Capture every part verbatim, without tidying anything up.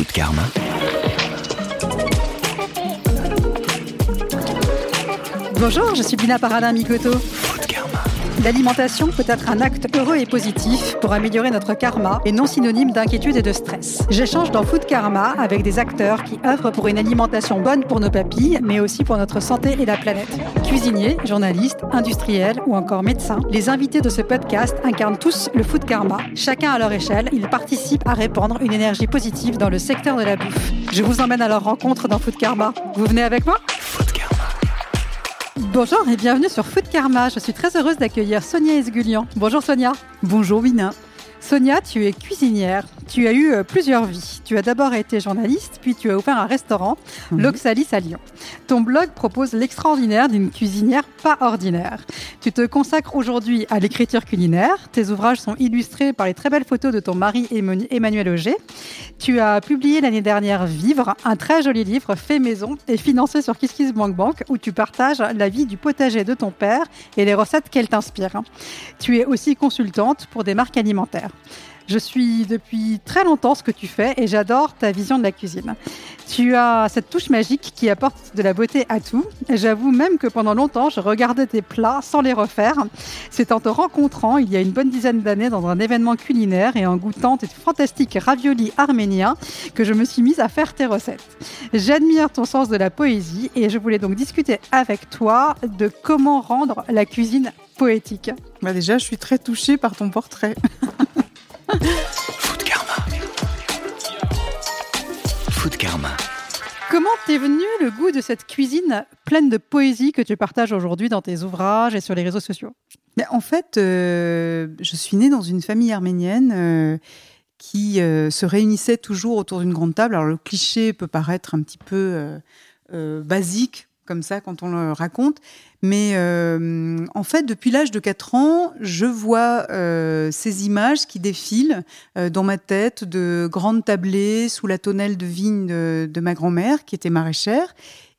Food Karma. Bonjour, je suis Bina Paradin-Mikoto. Food Karma. L'alimentation peut être un acte heureux et positif pour améliorer notre karma et non synonyme d'inquiétude et de stress. J'échange dans Food Karma avec des acteurs qui œuvrent pour une alimentation bonne pour nos papilles, mais aussi pour notre santé et la planète. Cuisiniers, journalistes, industriels ou encore médecins, les invités de ce podcast incarnent tous le Food Karma. Chacun à leur échelle, ils participent à répandre une énergie positive dans le secteur de la bouffe. Je vous emmène à leur rencontre dans Food Karma. Vous venez avec moi ? Bonjour et bienvenue sur Food Karma. Je suis très heureuse d'accueillir Sonia Esgulian. Bonjour Sonia. Bonjour Bina. Sonia, tu es cuisinière. Tu as eu plusieurs vies. Tu as d'abord été journaliste, puis tu as ouvert un restaurant, mmh. L'Oxalis à Lyon. Ton blog propose l'extraordinaire d'une cuisinière pas ordinaire. Tu te consacres aujourd'hui à l'écriture culinaire. Tes ouvrages sont illustrés par les très belles photos de ton mari Emmanuel Auger. Tu as publié l'année dernière Vivre, un très joli livre fait maison et financé sur Kiss Kiss Bank Bank où tu partages la vie du potager de ton père et les recettes qu'elle t'inspire. Tu es aussi consultante pour des marques alimentaires. Je suis depuis très longtemps ce que tu fais et j'adore ta vision de la cuisine. Tu as cette touche magique qui apporte de la beauté à tout. J'avoue même que pendant longtemps, je regardais tes plats sans les refaire. C'est en te rencontrant il y a une bonne dizaine d'années dans un événement culinaire et en goûtant tes fantastiques raviolis arméniens que je me suis mise à faire tes recettes. J'admire ton sens de la poésie et je voulais donc discuter avec toi de comment rendre la cuisine poétique. Bah déjà, je suis très touchée par ton portrait. Food Karma. Food Karma. Comment t'es venu le goût de cette cuisine pleine de poésie que tu partages aujourd'hui dans tes ouvrages et sur les réseaux sociaux ? En fait, euh, je suis née dans une famille arménienne euh, qui euh, se réunissait toujours autour d'une grande table. Alors le cliché peut paraître un petit peu euh, euh, basique comme ça quand on le raconte. Mais euh, en fait, depuis l'âge de quatre ans, je vois euh, ces images qui défilent euh, dans ma tête de grandes tablées sous la tonnelle de vigne de, de ma grand-mère, qui était maraîchère,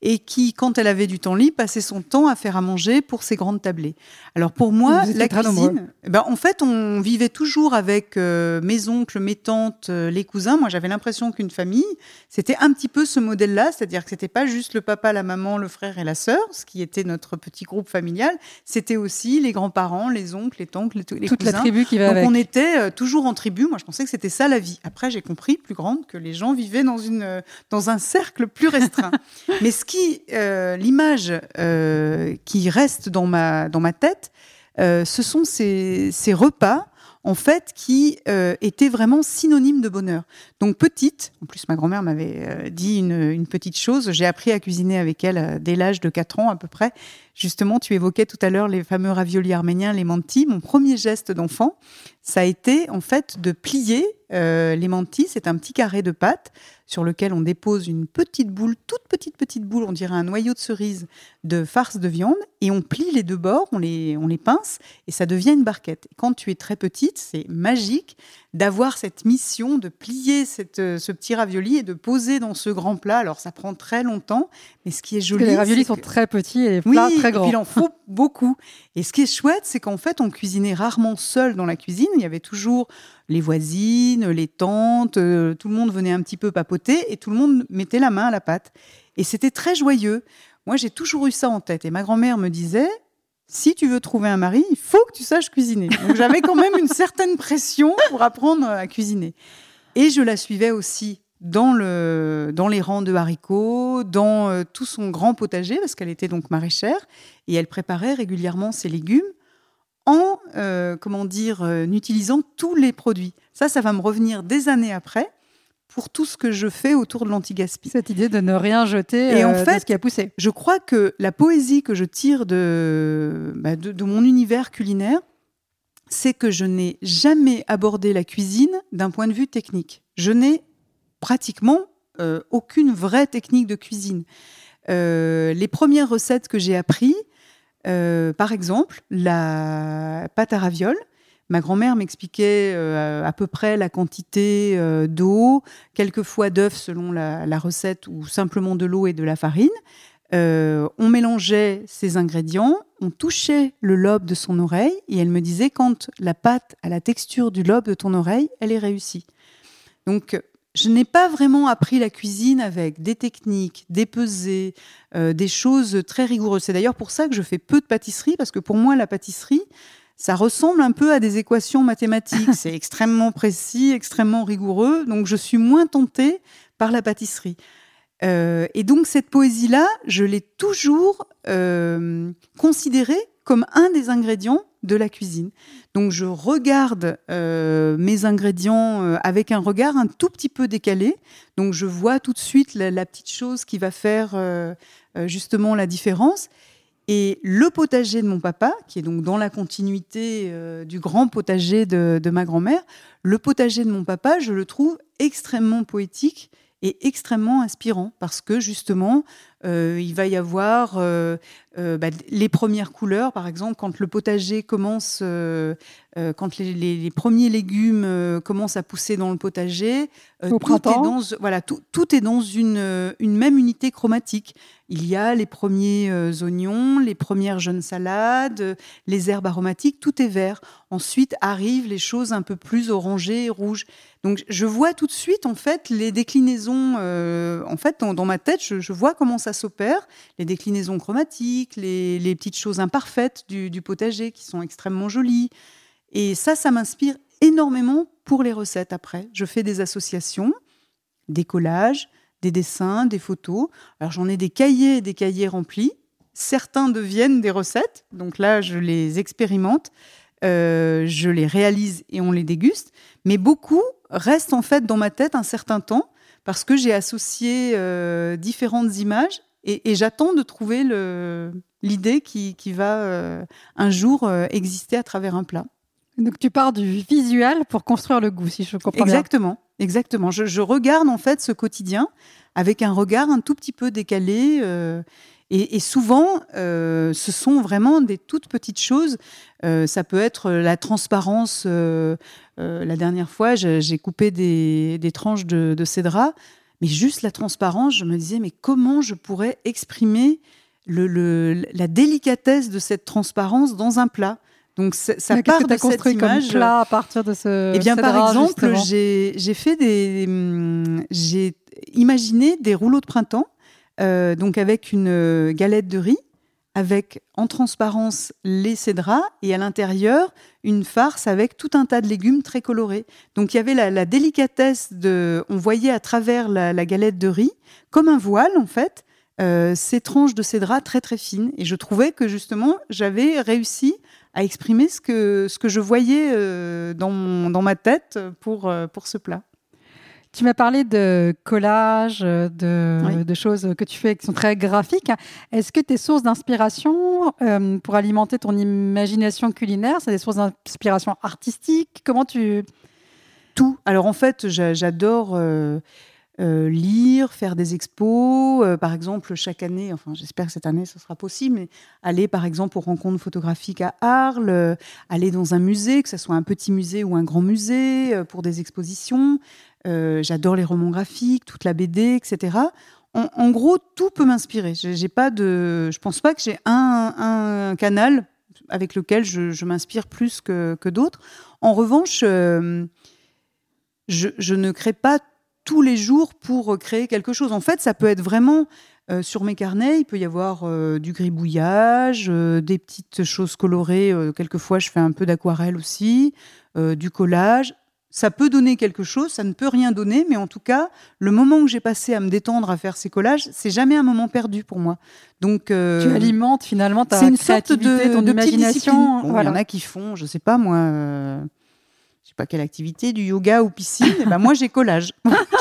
et qui, quand elle avait du temps libre, passait son temps à faire à manger pour ces grandes tablées. Alors pour moi, la cuisine... Ben, en fait, on vivait toujours avec euh, mes oncles, mes tantes, euh, les cousins. Moi, j'avais l'impression qu'une famille, c'était un petit peu ce modèle-là, c'est-à-dire que c'était pas juste le papa, la maman, le frère et la sœur, ce qui était notre petit groupe familial, c'était aussi les grands-parents, les oncles, les tantes, les, t- les Toute cousins. Toute la tribu qui va Donc avec. Donc on était euh, toujours en tribu. Moi, je pensais que c'était ça la vie. Après, j'ai compris, plus grande, que les gens vivaient dans, une, euh, dans un cercle plus restreint. Mais ce qui, euh, l'image euh, qui reste dans ma, dans ma tête, Euh, ce sont ces, ces repas, en fait, qui euh, étaient vraiment synonymes de bonheur. Donc, petite, en plus, ma grand-mère m'avait euh, dit une, une petite chose. J'ai appris à cuisiner avec elle euh, dès l'âge de quatre ans, à peu près. Justement, tu évoquais tout à l'heure les fameux raviolis arméniens, les mantis. Mon premier geste d'enfant, ça a été, en fait, de plier euh, les mantis. C'est un petit carré de pâte sur lequel on dépose une petite boule, toute petite, petite boule, on dirait un noyau de cerise, de farce de viande. Et on plie les deux bords, on les, on les pince, et ça devient une barquette. Et quand tu es très petite, c'est magique d'avoir cette mission de plier cette, ce petit ravioli et de poser dans ce grand plat. Alors, ça prend très longtemps, mais ce qui est joli... Parce que les raviolis sont que... très petits et les plats oui, très grands. Oui, et puis il en faut beaucoup. Et ce qui est chouette, c'est qu'en fait, on cuisinait rarement seul dans la cuisine. Il y avait toujours les voisines, les tantes, tout le monde venait un petit peu papoter, et tout le monde mettait la main à la pâte. Et c'était très joyeux. Moi, j'ai toujours eu ça en tête. Et ma grand-mère me disait, si tu veux trouver un mari, il faut que tu saches cuisiner. Donc, j'avais quand même une certaine pression pour apprendre à cuisiner. Et je la suivais aussi dans, le, dans les rangs de haricots, dans euh, tout son grand potager, parce qu'elle était donc maraîchère. Et elle préparait régulièrement ses légumes en, euh, comment dire, euh, utilisant tous les produits. Ça, ça va me revenir des années après, pour tout ce que je fais autour de l'anti-gaspi. Cette idée de ne rien jeter et euh, en fait, de ce qui a poussé. Je crois que la poésie que je tire de, bah de, de mon univers culinaire, c'est que je n'ai jamais abordé la cuisine d'un point de vue technique. Je n'ai pratiquement euh, aucune vraie technique de cuisine. Euh, les premières recettes que j'ai apprises, euh, par exemple, la pâte à ravioles. Ma grand-mère m'expliquait euh, à peu près la quantité euh, d'eau, quelques fois d'œufs selon la, la recette, ou simplement de l'eau et de la farine. Euh, on mélangeait ces ingrédients, on touchait le lobe de son oreille et elle me disait quand la pâte a la texture du lobe de ton oreille, elle est réussie. Donc je n'ai pas vraiment appris la cuisine avec des techniques, des pesées, euh, des choses très rigoureuses. C'est d'ailleurs pour ça que je fais peu de pâtisserie, parce que pour moi, la pâtisserie, ça ressemble un peu à des équations mathématiques. C'est extrêmement précis, extrêmement rigoureux. Donc, je suis moins tentée par la pâtisserie. Euh, et donc, cette poésie-là, je l'ai toujours euh, considérée comme un des ingrédients de la cuisine. Donc, je regarde euh, mes ingrédients euh, avec un regard un tout petit peu décalé. Donc, je vois tout de suite la, la petite chose qui va faire euh, euh, justement la différence. Et le potager de mon papa, qui est donc dans la continuité euh, du grand potager de, de ma grand-mère, le potager de mon papa, je le trouve extrêmement poétique et extrêmement inspirant, parce que justement, euh, il va y avoir euh, euh, bah, les premières couleurs, par exemple, quand le potager commence, euh, euh, quand les, les, les premiers légumes euh, commencent à pousser dans le potager, euh, tout, tout, est dans, voilà, tout, tout est dans une, une même unité chromatique. Il y a les premiers euh, oignons, les premières jeunes salades, les herbes aromatiques, tout est vert. Ensuite arrivent les choses un peu plus orangées et rouges. Donc, je vois tout de suite, en fait, les déclinaisons. Euh, en fait, dans, dans ma tête, je, je vois comment ça s'opère, les déclinaisons chromatiques, les, les petites choses imparfaites du, du potager qui sont extrêmement jolies. Et ça, ça m'inspire énormément pour les recettes après. Je fais des associations, des collages, des dessins, des photos. Alors, j'en ai des cahiers, des cahiers remplis. Certains deviennent des recettes. Donc là, je les expérimente. Euh, je les réalise et on les déguste, mais beaucoup restent en fait dans ma tête un certain temps parce que j'ai associé euh, différentes images et, et j'attends de trouver le, l'idée qui, qui va euh, un jour euh, exister à travers un plat. Donc tu pars du visuel pour construire le goût, si je comprends bien. Exactement, exactement. Je, je regarde en fait ce quotidien avec un regard un tout petit peu décalé. Euh, Et, et souvent, euh, ce sont vraiment des toutes petites choses. Euh, ça peut être la transparence. Euh, euh, la dernière fois, j'ai, j'ai coupé des, des tranches de, de cédrat. Mais juste la transparence, je me disais, mais comment je pourrais exprimer le, le, la délicatesse de cette transparence dans un plat ? Donc, ça, ça part que de cette image. Comme plat à partir de ce. Eh bien, cédrat, par exemple, j'ai, j'ai fait des, hum, j'ai imaginé des rouleaux de printemps. Euh, donc avec une euh, galette de riz, avec en transparence les cédrats et à l'intérieur une farce avec tout un tas de légumes très colorés. Donc il y avait la, la délicatesse de, on voyait à travers la, la galette de riz comme un voile en fait, euh, ces tranches de cédrats très très fines. Et je trouvais que justement j'avais réussi à exprimer ce que ce que je voyais euh, dans mon, dans ma tête pour euh, pour ce plat. Tu m'as parlé de collages, de, oui. de choses que tu fais qui sont très graphiques. Est-ce que tes sources d'inspiration euh, pour alimenter ton imagination culinaire, c'est des sources d'inspiration artistique ? Comment tu... Tout. Alors en fait, j'a- j'adore euh, euh, lire, faire des expos. Euh, par exemple, chaque année, enfin j'espère que cette année ce sera possible, mais aller par exemple aux rencontres photographiques à Arles, euh, aller dans un musée, que ce soit un petit musée ou un grand musée, euh, pour des expositions... Euh, j'adore les romans graphiques, toute la B D, et cetera. En, en gros, tout peut m'inspirer. J'ai, j'ai pas de, je pense pas que j'ai un, un canal avec lequel je, je m'inspire plus que, que d'autres. En revanche, euh, je, je ne crée pas tous les jours pour créer quelque chose. En fait, ça peut être vraiment... Euh, sur mes carnets, il peut y avoir euh, du gribouillage, euh, des petites choses colorées. Euh, quelquefois, je fais un peu d'aquarelle aussi, euh, du collage... Ça peut donner quelque chose, ça ne peut rien donner, mais en tout cas, le moment que j'ai passé à me détendre, à faire ces collages, c'est jamais un moment perdu pour moi. Donc, euh, tu alimentes finalement ta créativité, ton imagination. C'est une sorte de, de petite discipline. Bon, voilà. Il y en a qui font, je ne sais pas moi, euh, je ne sais pas quelle activité, du yoga ou piscine. Et ben moi, j'ai collage.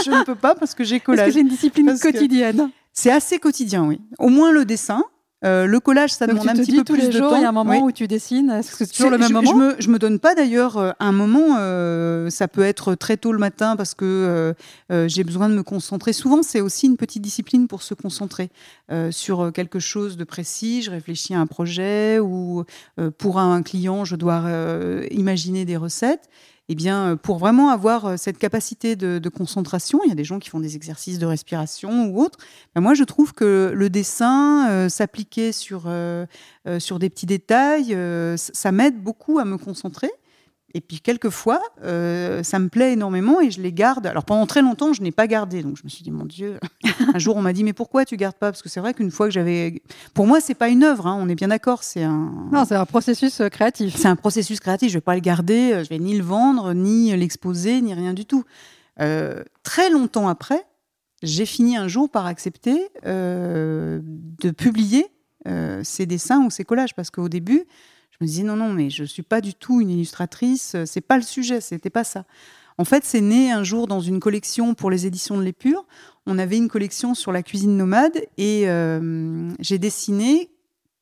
Je ne peux pas parce que j'ai collage. Parce que j'ai une discipline parce quotidienne. C'est assez quotidien, oui. Au moins le dessin. Euh, le collage, ça demande un petit peu plus de temps. Il y a un moment oui. où tu dessines. Est-ce que c'est toujours c'est, le même je, moment ? Je me, je me donne pas d'ailleurs euh, un moment. Euh, ça peut être très tôt le matin parce que euh, euh, j'ai besoin de me concentrer. Souvent, c'est aussi une petite discipline pour se concentrer euh, sur quelque chose de précis. Je réfléchis à un projet ou euh, pour un client, je dois euh, imaginer des recettes. Eh bien, pour vraiment avoir cette capacité de, de concentration, il y a des gens qui font des exercices de respiration ou autre. Ben moi, je trouve que le dessin, euh, s'appliquer sur, euh, euh, sur des petits détails, euh, ça m'aide beaucoup à me concentrer. Et puis, quelquefois, euh, ça me plaît énormément et je les garde. Alors, pendant très longtemps, je n'ai pas gardé. Donc, je me suis dit, mon Dieu, un jour, on m'a dit, mais pourquoi tu ne gardes pas ? Parce que c'est vrai qu'une fois que j'avais... Pour moi, ce n'est pas une œuvre, hein, on est bien d'accord. C'est un... Non, c'est un processus créatif. C'est un processus créatif. Je ne vais pas le garder, je ne vais ni le vendre, ni l'exposer, ni rien du tout. Euh, très longtemps après, j'ai fini un jour par accepter euh, de publier euh, ces dessins ou ces collages. Parce qu'au début... Je me disais, non, non, mais je ne suis pas du tout une illustratrice, ce n'est pas le sujet, ce n'était pas ça. En fait, c'est né un jour dans une collection pour les éditions de l'Épure. On avait une collection sur la cuisine nomade et euh, j'ai dessiné,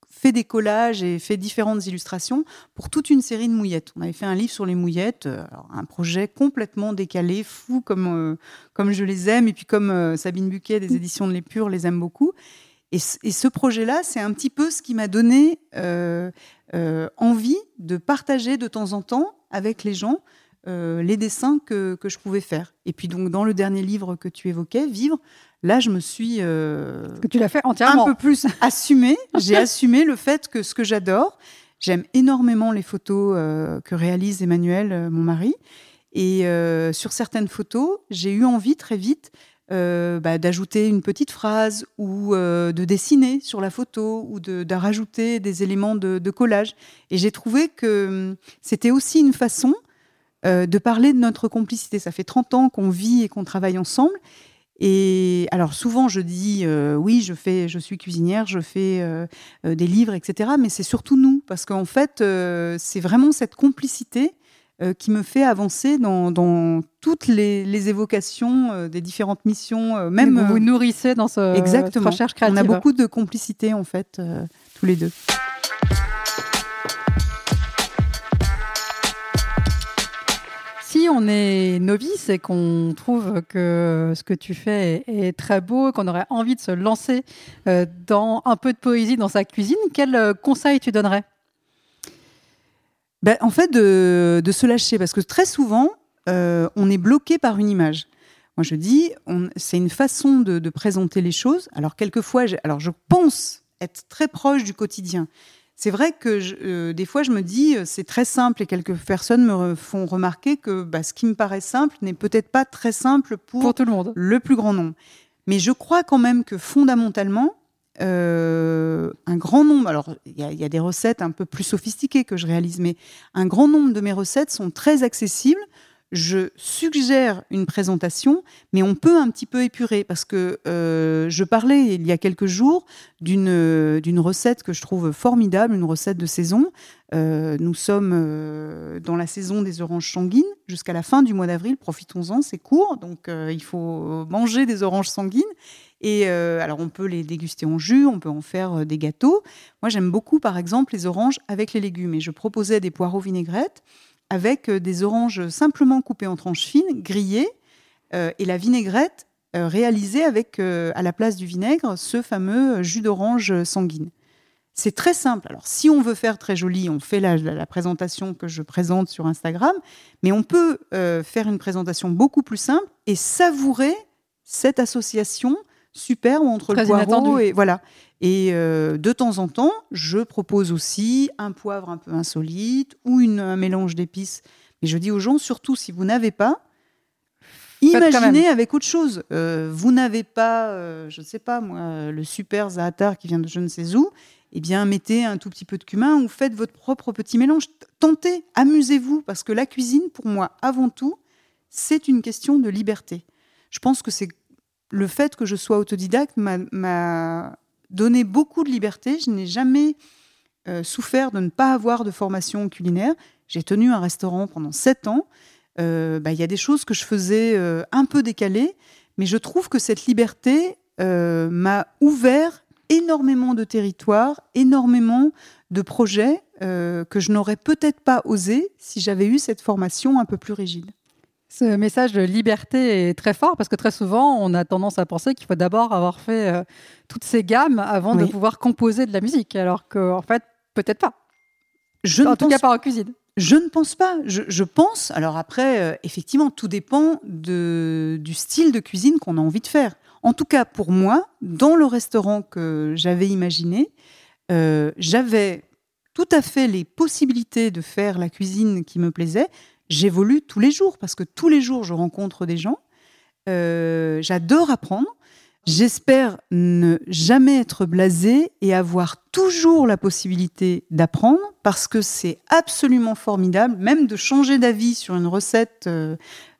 fait des collages et fait différentes illustrations pour toute une série de mouillettes. On avait fait un livre sur les mouillettes, alors un projet complètement décalé, fou, comme, euh, comme je les aime, et puis comme euh, Sabine Bucquet des éditions de l'Épure les aime beaucoup. Et ce projet-là, c'est un petit peu ce qui m'a donné euh, euh, envie de partager de temps en temps avec les gens euh, les dessins que, que je pouvais faire. Et puis donc, dans le dernier livre que tu évoquais, Vivre, là, je me suis euh, que tu l'as fait entièrement. Un peu plus assumée. J'ai assumé le fait que ce que j'adore, j'aime énormément les photos euh, que réalise Emmanuel, euh, mon mari. Et euh, sur certaines photos, j'ai eu envie très vite Euh, bah, d'ajouter une petite phrase ou euh, de dessiner sur la photo ou de, de rajouter des éléments de, de collage. Et j'ai trouvé que c'était aussi une façon euh, de parler de notre complicité. Ça fait trente ans qu'on vit et qu'on travaille ensemble. Et alors souvent je dis euh, oui, je fais, je suis cuisinière, je fais euh, euh, des livres, et cetera. Mais c'est surtout nous, parce qu'en fait euh, c'est vraiment cette complicité Euh, qui me fait avancer dans, dans toutes les, les évocations euh, des différentes missions. Euh, même vous euh, vous nourrissez dans ce, exactement, cette recherche créative. On a beaucoup de complicité, en fait, euh, tous les deux. Si on est novice et qu'on trouve que ce que tu fais est très beau, qu'on aurait envie de se lancer euh, dans un peu de poésie dans sa cuisine, quel conseil tu donnerais ? Ben, en fait, de, de se lâcher, parce que très souvent, euh, on est bloqué par une image. Moi, je dis, on, c'est une façon de, de présenter les choses. Alors, quelquefois, j'ai, alors, je pense être très proche du quotidien. C'est vrai que je, euh, des fois, je me dis, euh, c'est très simple, et quelques personnes me re, font remarquer que bah, ce qui me paraît simple n'est peut-être pas très simple pour, pour tout le monde, le plus grand nombre. Mais je crois quand même que fondamentalement, Euh, un grand nombre, alors il y, y a des recettes un peu plus sophistiquées que je réalise, mais un grand nombre de mes recettes sont très accessibles. Je suggère une présentation, mais on peut un petit peu épurer, parce que euh, je parlais il y a quelques jours d'une, d'une recette que je trouve formidable, une recette de saison. Euh, nous sommes euh, dans la saison des oranges sanguines, jusqu'à la fin du mois d'avril, profitons-en, c'est court, donc euh, il faut manger des oranges sanguines. Et euh, alors, on peut les déguster en jus, on peut en faire des gâteaux. Moi, j'aime beaucoup, par exemple, les oranges avec les légumes. Et je proposais des poireaux vinaigrettes avec des oranges simplement coupées en tranches fines, grillées, euh, et la vinaigrette euh, réalisée avec, euh, à la place du vinaigre, ce fameux jus d'orange sanguine. C'est très simple. Alors, si on veut faire très joli, on fait la, la présentation que je présente sur Instagram, mais on peut euh, faire une présentation beaucoup plus simple et savourer cette association superbe entre très le poireau inattendu. Et voilà. Et euh, de temps en temps, je propose aussi un poivre un peu insolite ou une, un mélange d'épices. Mais je dis aux gens, surtout si vous n'avez pas, faites imaginez avec autre chose. Euh, vous n'avez pas, euh, je ne sais pas moi, le super zaatar qui vient de je ne sais où. Eh bien, mettez un tout petit peu de cumin ou faites votre propre petit mélange. Tentez, amusez-vous, parce que la cuisine, pour moi, avant tout, c'est une question de liberté. Je pense que c'est le fait que je sois autodidacte m'a, m'a donné beaucoup de liberté. Je n'ai jamais euh, souffert de ne pas avoir de formation culinaire. J'ai tenu un restaurant pendant sept ans. Euh, bah, y a des choses que je faisais euh, un peu décalées, mais je trouve que cette liberté euh, m'a ouvert énormément de territoires, énormément de projets euh, que je n'aurais peut-être pas osé si j'avais eu cette formation un peu plus rigide. Ce message de liberté est très fort, parce que très souvent, on a tendance à penser qu'il faut d'abord avoir fait euh, toutes ces gammes avant oui. de pouvoir composer de la musique, alors qu'en fait, peut-être pas. Je en ne tout pense... cas, pas en cuisine. Je ne pense pas. Je, je pense, alors après, euh, effectivement, tout dépend de, du style de cuisine qu'on a envie de faire. En tout cas, pour moi, dans le restaurant que j'avais imaginé, euh, j'avais tout à fait les possibilités de faire la cuisine qui me plaisait. J'évolue tous les jours parce que tous les jours, je rencontre des gens. Euh, j'adore apprendre. J'espère ne jamais être blasée et avoir toujours la possibilité d'apprendre parce que c'est absolument formidable, même de changer d'avis sur une recette euh,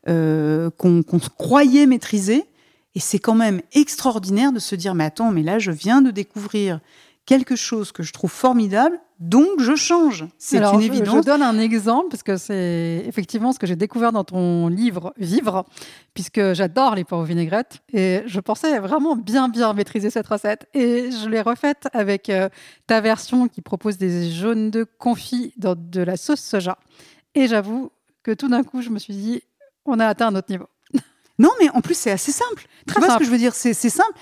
euh, qu'on, qu'on croyait maîtriser. Et c'est quand même extraordinaire de se dire « Mais attends, mais là, je viens de découvrir quelque chose que je trouve formidable, donc je change. » C'est Alors, une évidence. Je, je donne un exemple, parce que c'est effectivement ce que j'ai découvert dans ton livre « Vivre », puisque j'adore les pois aux vinaigrettes. Et je pensais vraiment bien, bien maîtriser cette recette. Et je l'ai refaite avec euh, ta version qui propose des jaunes d'œufs confits dans de la sauce soja. Et j'avoue que tout d'un coup, je me suis dit « On a atteint un autre niveau. » Non, mais en plus, c'est assez simple. Très tu vois simple. Ce que je veux dire, c'est, c'est simple.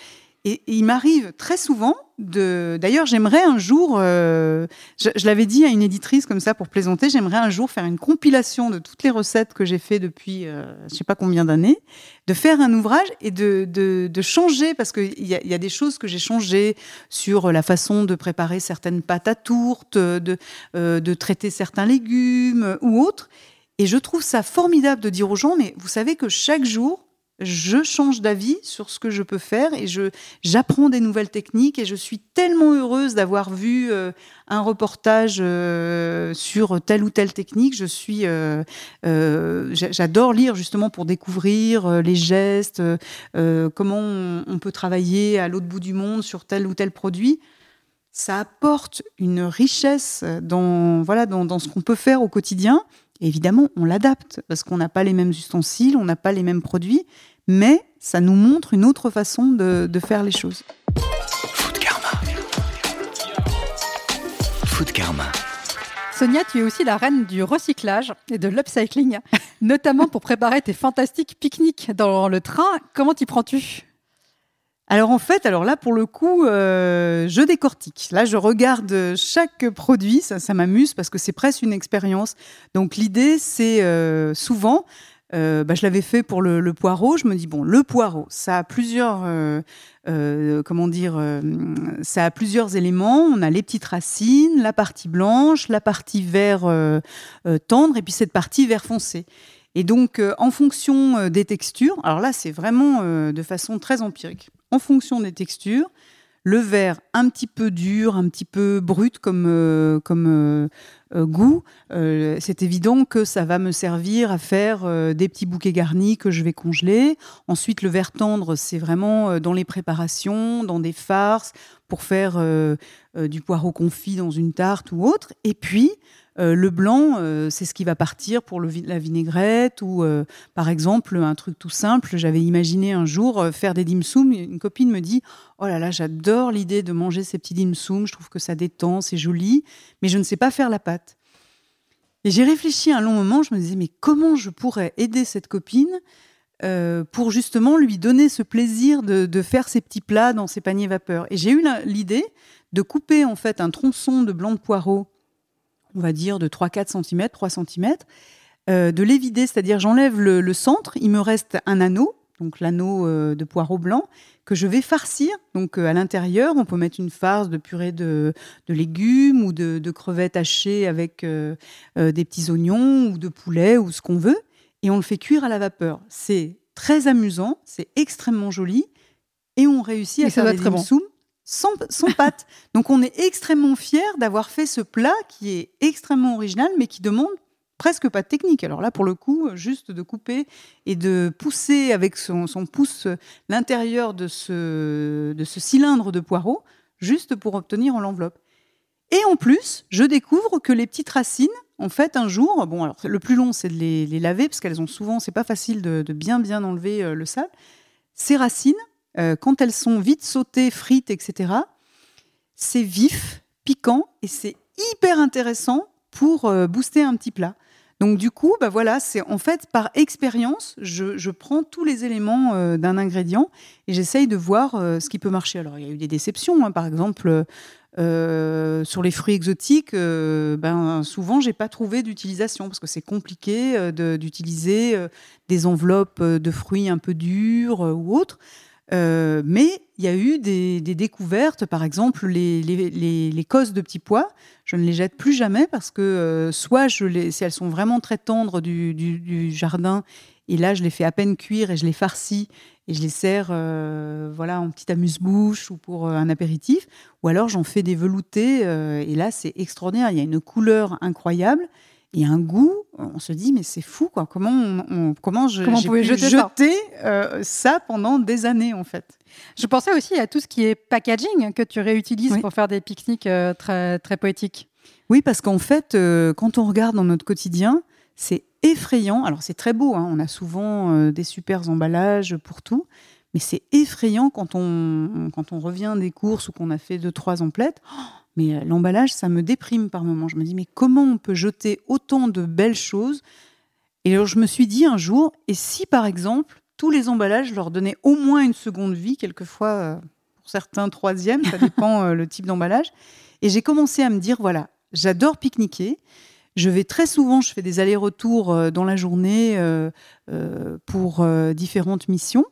Et, et il m'arrive très souvent de... D'ailleurs, j'aimerais un jour... Euh, je, je l'avais dit à une éditrice comme ça pour plaisanter, j'aimerais un jour faire une compilation de toutes les recettes que j'ai fait depuis euh, je ne sais pas combien d'années, de faire un ouvrage et de, de, de changer, parce qu'il y a, y a des choses que j'ai changées sur la façon de préparer certaines pâtes à tourte, de, euh, de traiter certains légumes ou autres. Et je trouve ça formidable de dire aux gens, mais vous savez que chaque jour, je change d'avis sur ce que je peux faire et je, j'apprends des nouvelles techniques et je suis tellement heureuse d'avoir vu euh, un reportage euh, sur telle ou telle technique. Je suis, euh, euh, j'adore lire justement pour découvrir euh, les gestes, euh, comment on, on peut travailler à l'autre bout du monde sur tel ou tel produit. Ça apporte une richesse dans, voilà, dans, dans ce qu'on peut faire au quotidien. Et évidemment, on l'adapte parce qu'on n'a pas les mêmes ustensiles, on n'a pas les mêmes produits, mais ça nous montre une autre façon de, de faire les choses. Food Karma. Food Karma. Sonia, tu es aussi la reine du recyclage et de l'upcycling, notamment pour préparer tes fantastiques pique-niques dans le train. Comment t'y prends-tu ? Alors en fait, alors là pour le coup, euh, je décortique. Là, je regarde chaque produit, ça, ça m'amuse parce que c'est presque une expérience. Donc l'idée, c'est euh, souvent, euh, bah, je l'avais fait pour le, le poireau. Je me dis bon, le poireau, ça a plusieurs, euh, euh, comment dire, euh, ça a plusieurs éléments. On a les petites racines, la partie blanche, la partie vert euh, euh, tendre, et puis cette partie vert foncé. Et donc euh, en fonction euh, des textures, alors là, c'est vraiment euh, de façon très empirique. En fonction des textures, le vert un petit peu dur, un petit peu brut comme, euh, comme euh, euh, goût, euh, c'est évident que ça va me servir à faire euh, des petits bouquets garnis que je vais congeler. Ensuite, le vert tendre, c'est vraiment euh, dans les préparations, dans des farces, pour faire euh, euh, du poireau confit dans une tarte ou autre. Et puis, Euh, le blanc, euh, c'est ce qui va partir pour le vi- la vinaigrette ou, euh, par exemple, un truc tout simple. J'avais imaginé un jour euh, faire des dim sum. Une copine me dit « Oh là là, j'adore l'idée de manger ces petits dim sum. Je trouve que ça détend, c'est joli, mais je ne sais pas faire la pâte. » Et j'ai réfléchi un long moment. Je me disais « Mais comment je pourrais aider cette copine euh, pour justement lui donner ce plaisir de, de faire ses petits plats dans ses paniers vapeur ?» Et j'ai eu la, l'idée de couper en fait un tronçon de blanc de poireau, on va dire de trois à quatre centimètres, trois centimètres, euh, de les vider, c'est-à-dire j'enlève le, le centre, il me reste un anneau, donc l'anneau euh, de poireau blanc, que je vais farcir. Donc euh, à l'intérieur, on peut mettre une farce de purée de, de légumes ou de, de crevettes hachées avec euh, euh, des petits oignons ou de poulet ou ce qu'on veut, et on le fait cuire à la vapeur. C'est très amusant, c'est extrêmement joli, et on réussit à et faire des dim sum. Bon. Sans, sans pâte. Donc, on est extrêmement fiers d'avoir fait ce plat qui est extrêmement original, mais qui demande presque pas de technique. Alors là, pour le coup, juste de couper et de pousser avec son, son pouce l'intérieur de ce, de ce cylindre de poireau, juste pour obtenir l'enveloppe. Et en plus, je découvre que les petites racines, en fait, un jour, bon, alors le plus long, c'est de les, les laver, parce qu'elles ont souvent, c'est pas facile de, de bien, bien enlever le sable. Ces racines, quand elles sont vite sautées, frites, et cetera, c'est vif, piquant et c'est hyper intéressant pour booster un petit plat. Donc du coup, bah voilà, c'est en fait par expérience, je, je prends tous les éléments euh, d'un ingrédient et j'essaye de voir euh, ce qui peut marcher. Alors il y a eu des déceptions, hein, par exemple euh, sur les fruits exotiques, euh, ben souvent j'ai pas trouvé d'utilisation parce que c'est compliqué euh, de, d'utiliser euh, des enveloppes de fruits un peu durs euh, ou autres. Euh, mais il y a eu des, des découvertes, par exemple les, les, les, les cosses de petits pois. Je ne les jette plus jamais parce que euh, soit je les, si elles sont vraiment très tendres du, du, du jardin, et là je les fais à peine cuire et je les farcis et je les sers euh, voilà, en petit amuse-bouche ou pour euh, un apéritif. Ou alors j'en fais des veloutés euh, et là c'est extraordinaire. Il y a une couleur incroyable. Et un goût, on se dit, mais c'est fou, quoi. Comment, on, on, comment, je, comment j'ai pu jeter, jeter ça, euh, ça pendant des années, en fait. Je pensais aussi à tout ce qui est packaging que tu réutilises oui. pour faire des pique-niques euh, très, très poétiques. Oui, parce qu'en fait, euh, quand on regarde dans notre quotidien, c'est effrayant. Alors, c'est très beau, hein. On a souvent euh, des super emballages pour tout. Mais c'est effrayant quand on, quand on revient des courses ou qu'on a fait deux, trois emplettes. Oh, mais l'emballage, ça me déprime par moments. Je me dis, mais comment on peut jeter autant de belles choses ? Et alors, je me suis dit un jour, et si par exemple, tous les emballages, je leur donnais au moins une seconde vie, quelquefois, euh, pour certains, troisième, ça dépend euh, le type d'emballage. Et j'ai commencé à me dire, voilà, j'adore pique-niquer. Je vais très souvent, je fais des allers-retours euh, dans la journée euh, euh, pour euh, différentes missions.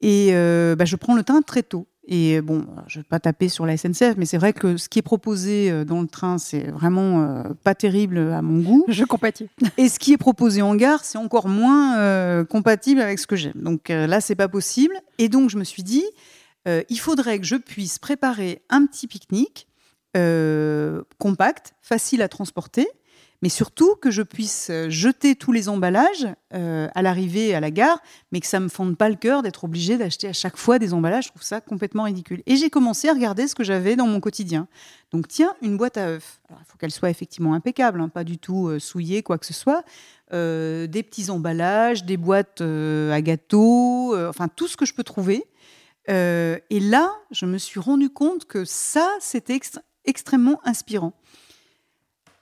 Et euh, bah, je prends le train très tôt. Et bon, je ne vais pas taper sur la S N C F, mais c'est vrai que ce qui est proposé dans le train, c'est vraiment euh, pas terrible à mon goût. Je compatis. Et ce qui est proposé en gare, c'est encore moins euh, compatible avec ce que j'aime. Donc euh, là, ce n'est pas possible. Et donc, je me suis dit, euh, il faudrait que je puisse préparer un petit pique-nique euh, compact, facile à transporter, mais surtout que je puisse jeter tous les emballages euh, à l'arrivée à la gare, mais que ça ne me fende pas le cœur d'être obligée d'acheter à chaque fois des emballages. Je trouve ça complètement ridicule. Et j'ai commencé à regarder ce que j'avais dans mon quotidien. Donc tiens, une boîte à œufs. Il faut qu'elle soit effectivement impeccable, hein, pas du tout euh, souillée, quoi que ce soit. Euh, des petits emballages, des boîtes euh, à gâteaux, euh, enfin tout ce que je peux trouver. Euh, et là, je me suis rendu compte que ça, c'était ext- extrêmement inspirant.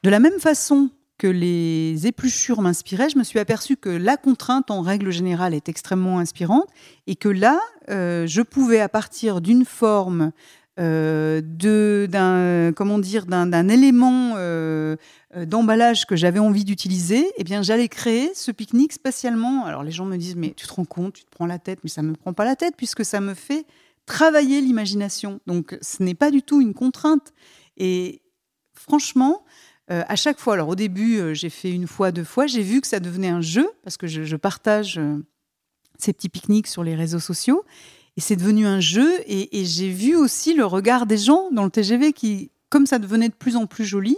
De la même façon que les épluchures m'inspiraient, je me suis aperçue que la contrainte, en règle générale, est extrêmement inspirante et que là, euh, je pouvais, à partir d'une forme, euh, de, d'un, comment dire, d'un, d'un élément euh, d'emballage que j'avais envie d'utiliser, eh bien, j'allais créer ce pique-nique spatialement. Alors, les gens me disent « mais tu te rends compte, tu te prends la tête », mais ça ne me prend pas la tête puisque ça me fait travailler l'imagination. Donc, ce n'est pas du tout une contrainte. Et franchement... Euh, à chaque fois, alors au début, euh, j'ai fait une fois, deux fois, j'ai vu que ça devenait un jeu, parce que je, je partage euh, ces petits pique-niques sur les réseaux sociaux, et c'est devenu un jeu, et, et j'ai vu aussi le regard des gens dans le T G V qui, comme ça devenait de plus en plus joli,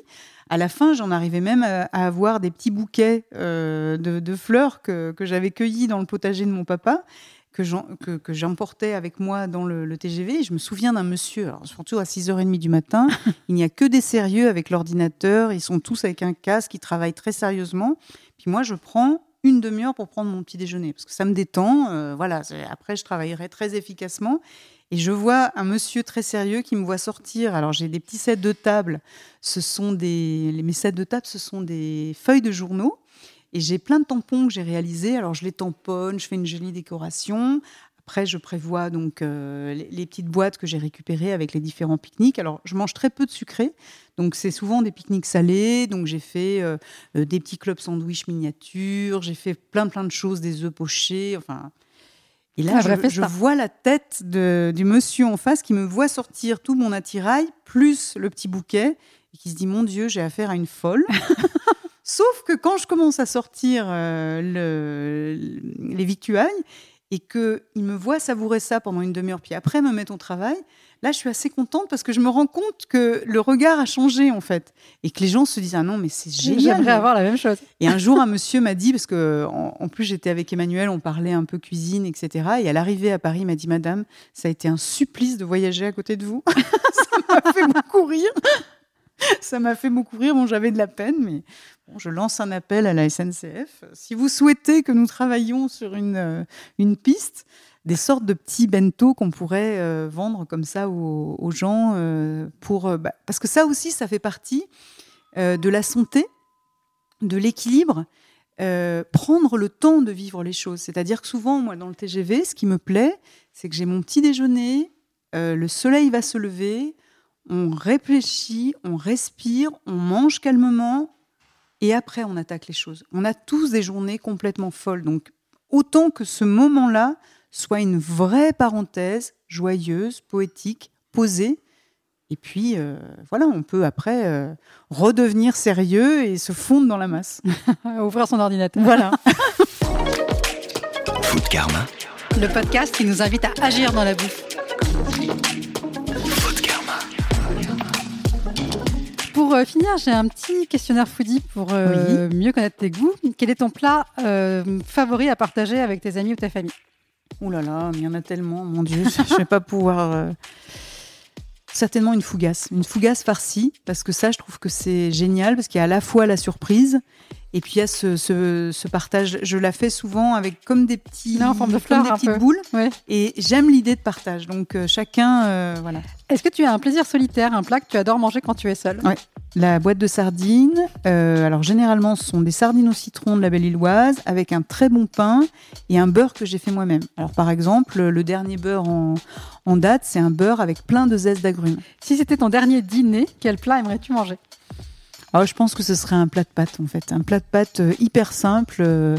à la fin, j'en arrivais même à, à avoir des petits bouquets euh, de, de fleurs que, que j'avais cueillis dans le potager de mon papa, que, j'en, que, que j'emportais avec moi dans le, le T G V. Et je me souviens d'un monsieur, alors, surtout à six heures trente du matin, il n'y a que des sérieux avec l'ordinateur, ils sont tous avec un casque, ils travaillent très sérieusement. Puis moi, je prends une demi-heure pour prendre mon petit déjeuner, parce que ça me détend. Euh, voilà, après, je travaillerai très efficacement. Et je vois un monsieur très sérieux qui me voit sortir. Alors, j'ai des petits sets de table. Ce sont des, les, mes sets de table, ce sont des feuilles de journaux. Et j'ai plein de tampons que j'ai réalisés. Alors, je les tamponne, je fais une jolie décoration. Après, je prévois donc, euh, les, les petites boîtes que j'ai récupérées avec les différents pique-niques. Alors, je mange très peu de sucré. Donc, c'est souvent des pique-niques salés. Donc, j'ai fait euh, des petits clubs sandwich miniatures. J'ai fait plein, plein de choses, des œufs pochés. Enfin... Et là, ah, je, je vois la tête de, du monsieur en face qui me voit sortir tout mon attirail, plus le petit bouquet, et qui se dit « Mon Dieu, j'ai affaire à une folle !» Sauf que quand je commence à sortir euh, le, les victuailles et qu'il me voit savourer ça pendant une demi-heure, puis après me mettre au travail, là, je suis assez contente parce que je me rends compte que le regard a changé, en fait. Et que les gens se disent « Ah non, mais c'est génial !» J'aimerais avoir la même chose. Et un jour, un monsieur m'a dit, parce qu'en en plus, j'étais avec Emmanuel, on parlait un peu cuisine, et cetera. Et à l'arrivée à Paris, il m'a dit « Madame, ça a été un supplice de voyager à côté de vous. Ça m'a fait beaucoup rire !» Ça m'a fait beaucoup rire, bon, j'avais de la peine, mais bon, je lance un appel à la S N C F. Si vous souhaitez que nous travaillions sur une, euh, une piste, des sortes de petits bento qu'on pourrait euh, vendre comme ça aux, aux gens, euh, pour, euh, bah, parce que ça aussi, ça fait partie euh, de la santé, de l'équilibre, euh, prendre le temps de vivre les choses. C'est-à-dire que souvent, moi, dans le T G V, ce qui me plaît, c'est que j'ai mon petit déjeuner, euh, le soleil va se lever... On réfléchit, on respire, on mange calmement et après, on attaque les choses. On a tous des journées complètement folles. Donc, autant que ce moment-là soit une vraie parenthèse joyeuse, poétique, posée. Et puis, euh, voilà, on peut après euh, redevenir sérieux et se fondre dans la masse. Ouvrir son ordinateur. Voilà. Food Karma. Le podcast qui nous invite à agir dans la bouffe. Food Karma. Pour euh, finir, j'ai un petit questionnaire foodie pour euh, oui. mieux connaître tes goûts. Quel est ton plat euh, favori à partager avec tes amis ou ta famille ? Ouh là là, il y en a tellement, mon Dieu, je ne vais pas pouvoir... Euh... Certainement une fougasse, une fougasse farcie, parce que ça, je trouve que c'est génial, parce qu'il y a à la fois la surprise et puis il y a ce, ce, ce partage. Je la fais souvent avec comme des petits, non, en forme de fleurs, des petites peu. boules, ouais. Et j'aime l'idée de partage. Donc euh, chacun, euh, voilà. Est-ce que tu as un plaisir solitaire, un plat que tu adores manger quand tu es seule ? Ouais. La boîte de sardines. Euh, alors généralement, ce sont des sardines au citron de la Belle-Îloise avec un très bon pain et un beurre que j'ai fait moi-même. Alors par exemple, le dernier beurre en, en date, c'est un beurre avec plein de zestes d'agrumes. Si c'était ton dernier dîner, quel plat aimerais-tu manger ? Alors je pense que ce serait un plat de pâtes en fait, un plat de pâtes hyper simple. Euh,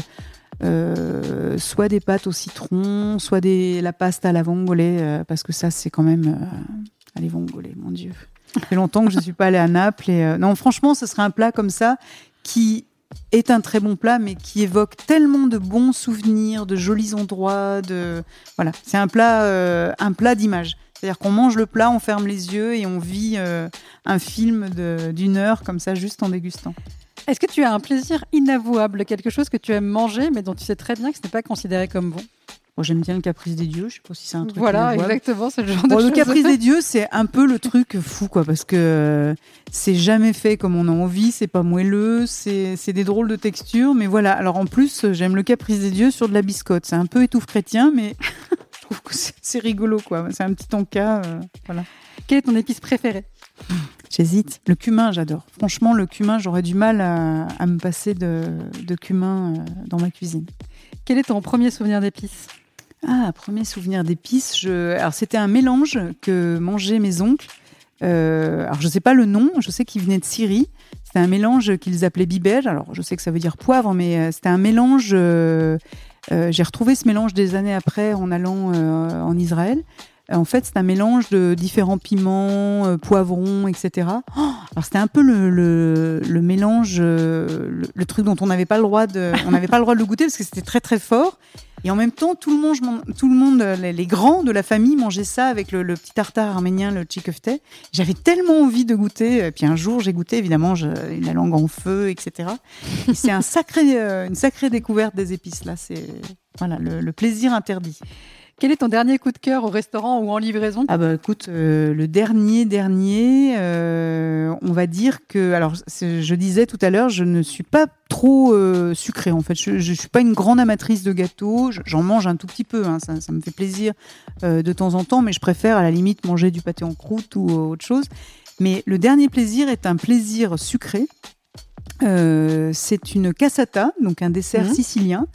Euh, soit des pâtes au citron, soit des, la pasta à la vongole, euh, parce que ça, c'est quand même... Euh, à les vongole, mon Dieu. Ça fait longtemps que je ne suis pas allée à Naples. Et, euh, non, franchement, ce serait un plat comme ça qui est un très bon plat, mais qui évoque tellement de bons souvenirs, de jolis endroits. De... Voilà, c'est un plat, euh, un plat d'image. C'est-à-dire qu'on mange le plat, on ferme les yeux et on vit euh, un film de, d'une heure comme ça, juste en dégustant. Est-ce que tu as un plaisir inavouable, quelque chose que tu aimes manger, mais dont tu sais très bien que ce n'est pas considéré comme bon ? Bon, j'aime bien le caprice des dieux, je sais pas si c'est un truc. Voilà, exactement, c'est le genre bon, de choses. Le caprice des dieux, c'est un peu le truc fou, quoi, parce que c'est jamais fait comme on a envie, c'est pas moelleux, c'est, c'est des drôles de textures, mais voilà. Alors en plus, j'aime le caprice des dieux sur de la biscotte. C'est un peu étouffe chrétien, mais je trouve que c'est, c'est rigolo, quoi. C'est un petit encas, euh, voilà. Quelle est ton épice préférée ? J'hésite. Le cumin, j'adore. Franchement, le cumin, j'aurais du mal à, à me passer de, de cumin dans ma cuisine. Quel est ton premier souvenir d'épices ? Ah, premier souvenir d'épices. Je... Alors, c'était un mélange que mangeaient mes oncles. Euh... Alors, je ne sais pas le nom. Je sais qu'il venait de Syrie. C'était un mélange qu'ils appelaient bibej. Alors, je sais que ça veut dire poivre, mais c'était un mélange... Euh... Euh, j'ai retrouvé ce mélange des années après en allant euh, en Israël. En fait, c'est un mélange de différents piments, euh, poivrons, et cetera. Oh, alors, c'était un peu le, le, le mélange, euh, le, le truc dont on n'avait pas le droit de, on n'avait pas le droit de le goûter parce que c'était très très fort. Et en même temps, tout le monde, tout le monde, les, les grands de la famille mangeaient ça avec le, le petit tartare arménien, le tchikofté. J'avais tellement envie de goûter. Et puis un jour, j'ai goûté. Évidemment, j'ai la langue en feu, et cetera. Et c'est un sacré, euh, une sacrée découverte des épices là. C'est voilà le, le plaisir interdit. Quel est ton dernier coup de cœur au restaurant ou en livraison ? Ah bah écoute, euh, le dernier, dernier, euh, on va dire que... Alors, je disais tout à l'heure, je ne suis pas trop euh, sucrée, en fait. Je ne suis pas une grande amatrice de gâteaux. J'en mange un tout petit peu, hein, ça, ça me fait plaisir euh, de temps en temps, mais je préfère à la limite manger du pâté en croûte ou autre chose. Mais le dernier plaisir est un plaisir sucré. Euh, c'est une cassata, donc un dessert mmh. sicilien,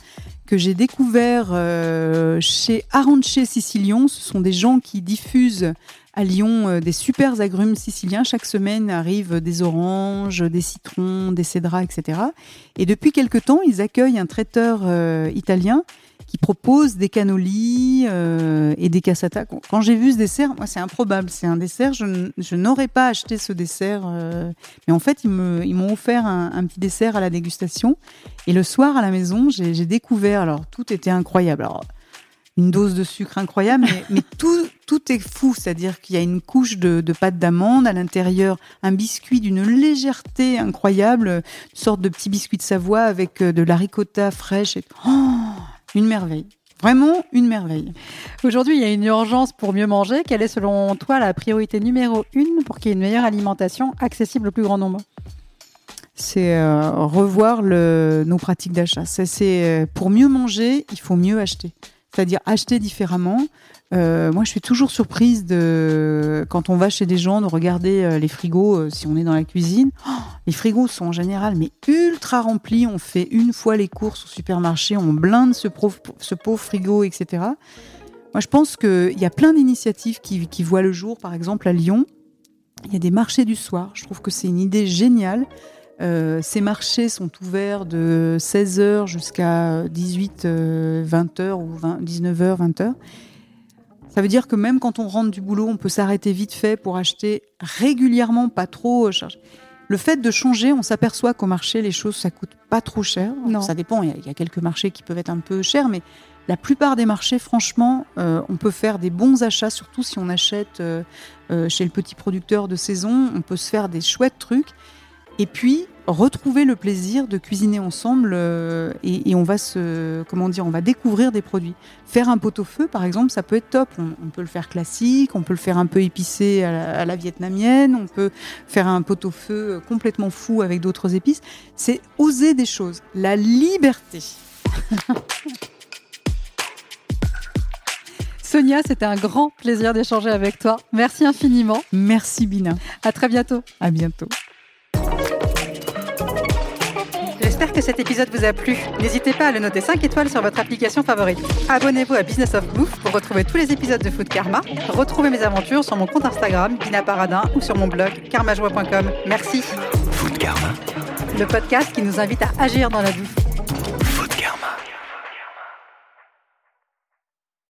que j'ai découvert euh, chez Arancher Sicilien. Ce sont des gens qui diffusent à Lyon euh, des super agrumes siciliens. Chaque semaine arrivent des oranges, des citrons, des cédras, et cetera. Et depuis quelque temps, ils accueillent un traiteur euh, italien qui propose des cannolis euh, et des cassata. Quand j'ai vu ce dessert, moi, c'est improbable. C'est un dessert, je, n- je n'aurais pas acheté ce dessert. Euh, mais en fait, ils, me, ils m'ont offert un, un petit dessert à la dégustation. Et le soir, à la maison, j'ai, j'ai découvert... Alors, tout était incroyable. Alors, une dose de sucre incroyable, mais, mais tout, tout est fou. C'est-à-dire qu'il y a une couche de, de pâte d'amande à l'intérieur, un biscuit d'une légèreté incroyable, une sorte de petit biscuit de Savoie avec de la ricotta fraîche. Et... Oh, une merveille. Vraiment une merveille. Aujourd'hui, il y a une urgence pour mieux manger. Quelle est, selon toi, la priorité numéro une pour qu'il y ait une meilleure alimentation accessible au plus grand nombre ? C'est euh, revoir le, nos pratiques d'achat. C'est, c'est, pour mieux manger, il faut mieux acheter. C'est-à-dire acheter différemment. Euh, moi, je suis toujours surprise de, quand on va chez des gens de regarder euh, les frigos, euh, si on est dans la cuisine. Oh, les frigos sont en général mais ultra remplis. On fait une fois les courses au supermarché, on blinde ce, prof, ce pauvre frigo, et cetera. Moi, je pense qu'il y a plein d'initiatives qui, qui voient le jour. Par exemple, à Lyon, il y a des marchés du soir. Je trouve que c'est une idée géniale. Euh, ces marchés sont ouverts de seize heures jusqu'à dix-huit heures, vingt heures ou dix-neuf heures, vingt heures. Ça veut dire que même quand on rentre du boulot, on peut s'arrêter vite fait pour acheter régulièrement, pas trop. Le fait de changer, on s'aperçoit qu'au marché, les choses, ça coûte pas trop cher. Non. Ça dépend, il y, y a quelques marchés qui peuvent être un peu chers, mais la plupart des marchés, franchement, euh, on peut faire des bons achats, surtout si on achète euh, euh, chez le petit producteur de saison, on peut se faire des chouettes trucs. Et puis, retrouver le plaisir de cuisiner ensemble euh, et, et on va se, comment dire, on va découvrir des produits. Faire un pot-au-feu, par exemple, ça peut être top. On, on peut le faire classique, on peut le faire un peu épicé à la, à la vietnamienne, on peut faire un pot-au-feu complètement fou avec d'autres épices. C'est oser des choses. La liberté. Sonia, c'était un grand plaisir d'échanger avec toi. Merci infiniment. Merci Bina. À très bientôt. À bientôt. J'espère que cet épisode vous a plu. N'hésitez pas à le noter cinq étoiles sur votre application favorite. Abonnez-vous à Business of Bouffe pour retrouver tous les épisodes de Food Karma. Retrouvez mes aventures sur mon compte Instagram, Bina Paradin, ou sur mon blog, karmajoie point com. Merci. Food Karma, le podcast qui nous invite à agir dans la bouffe.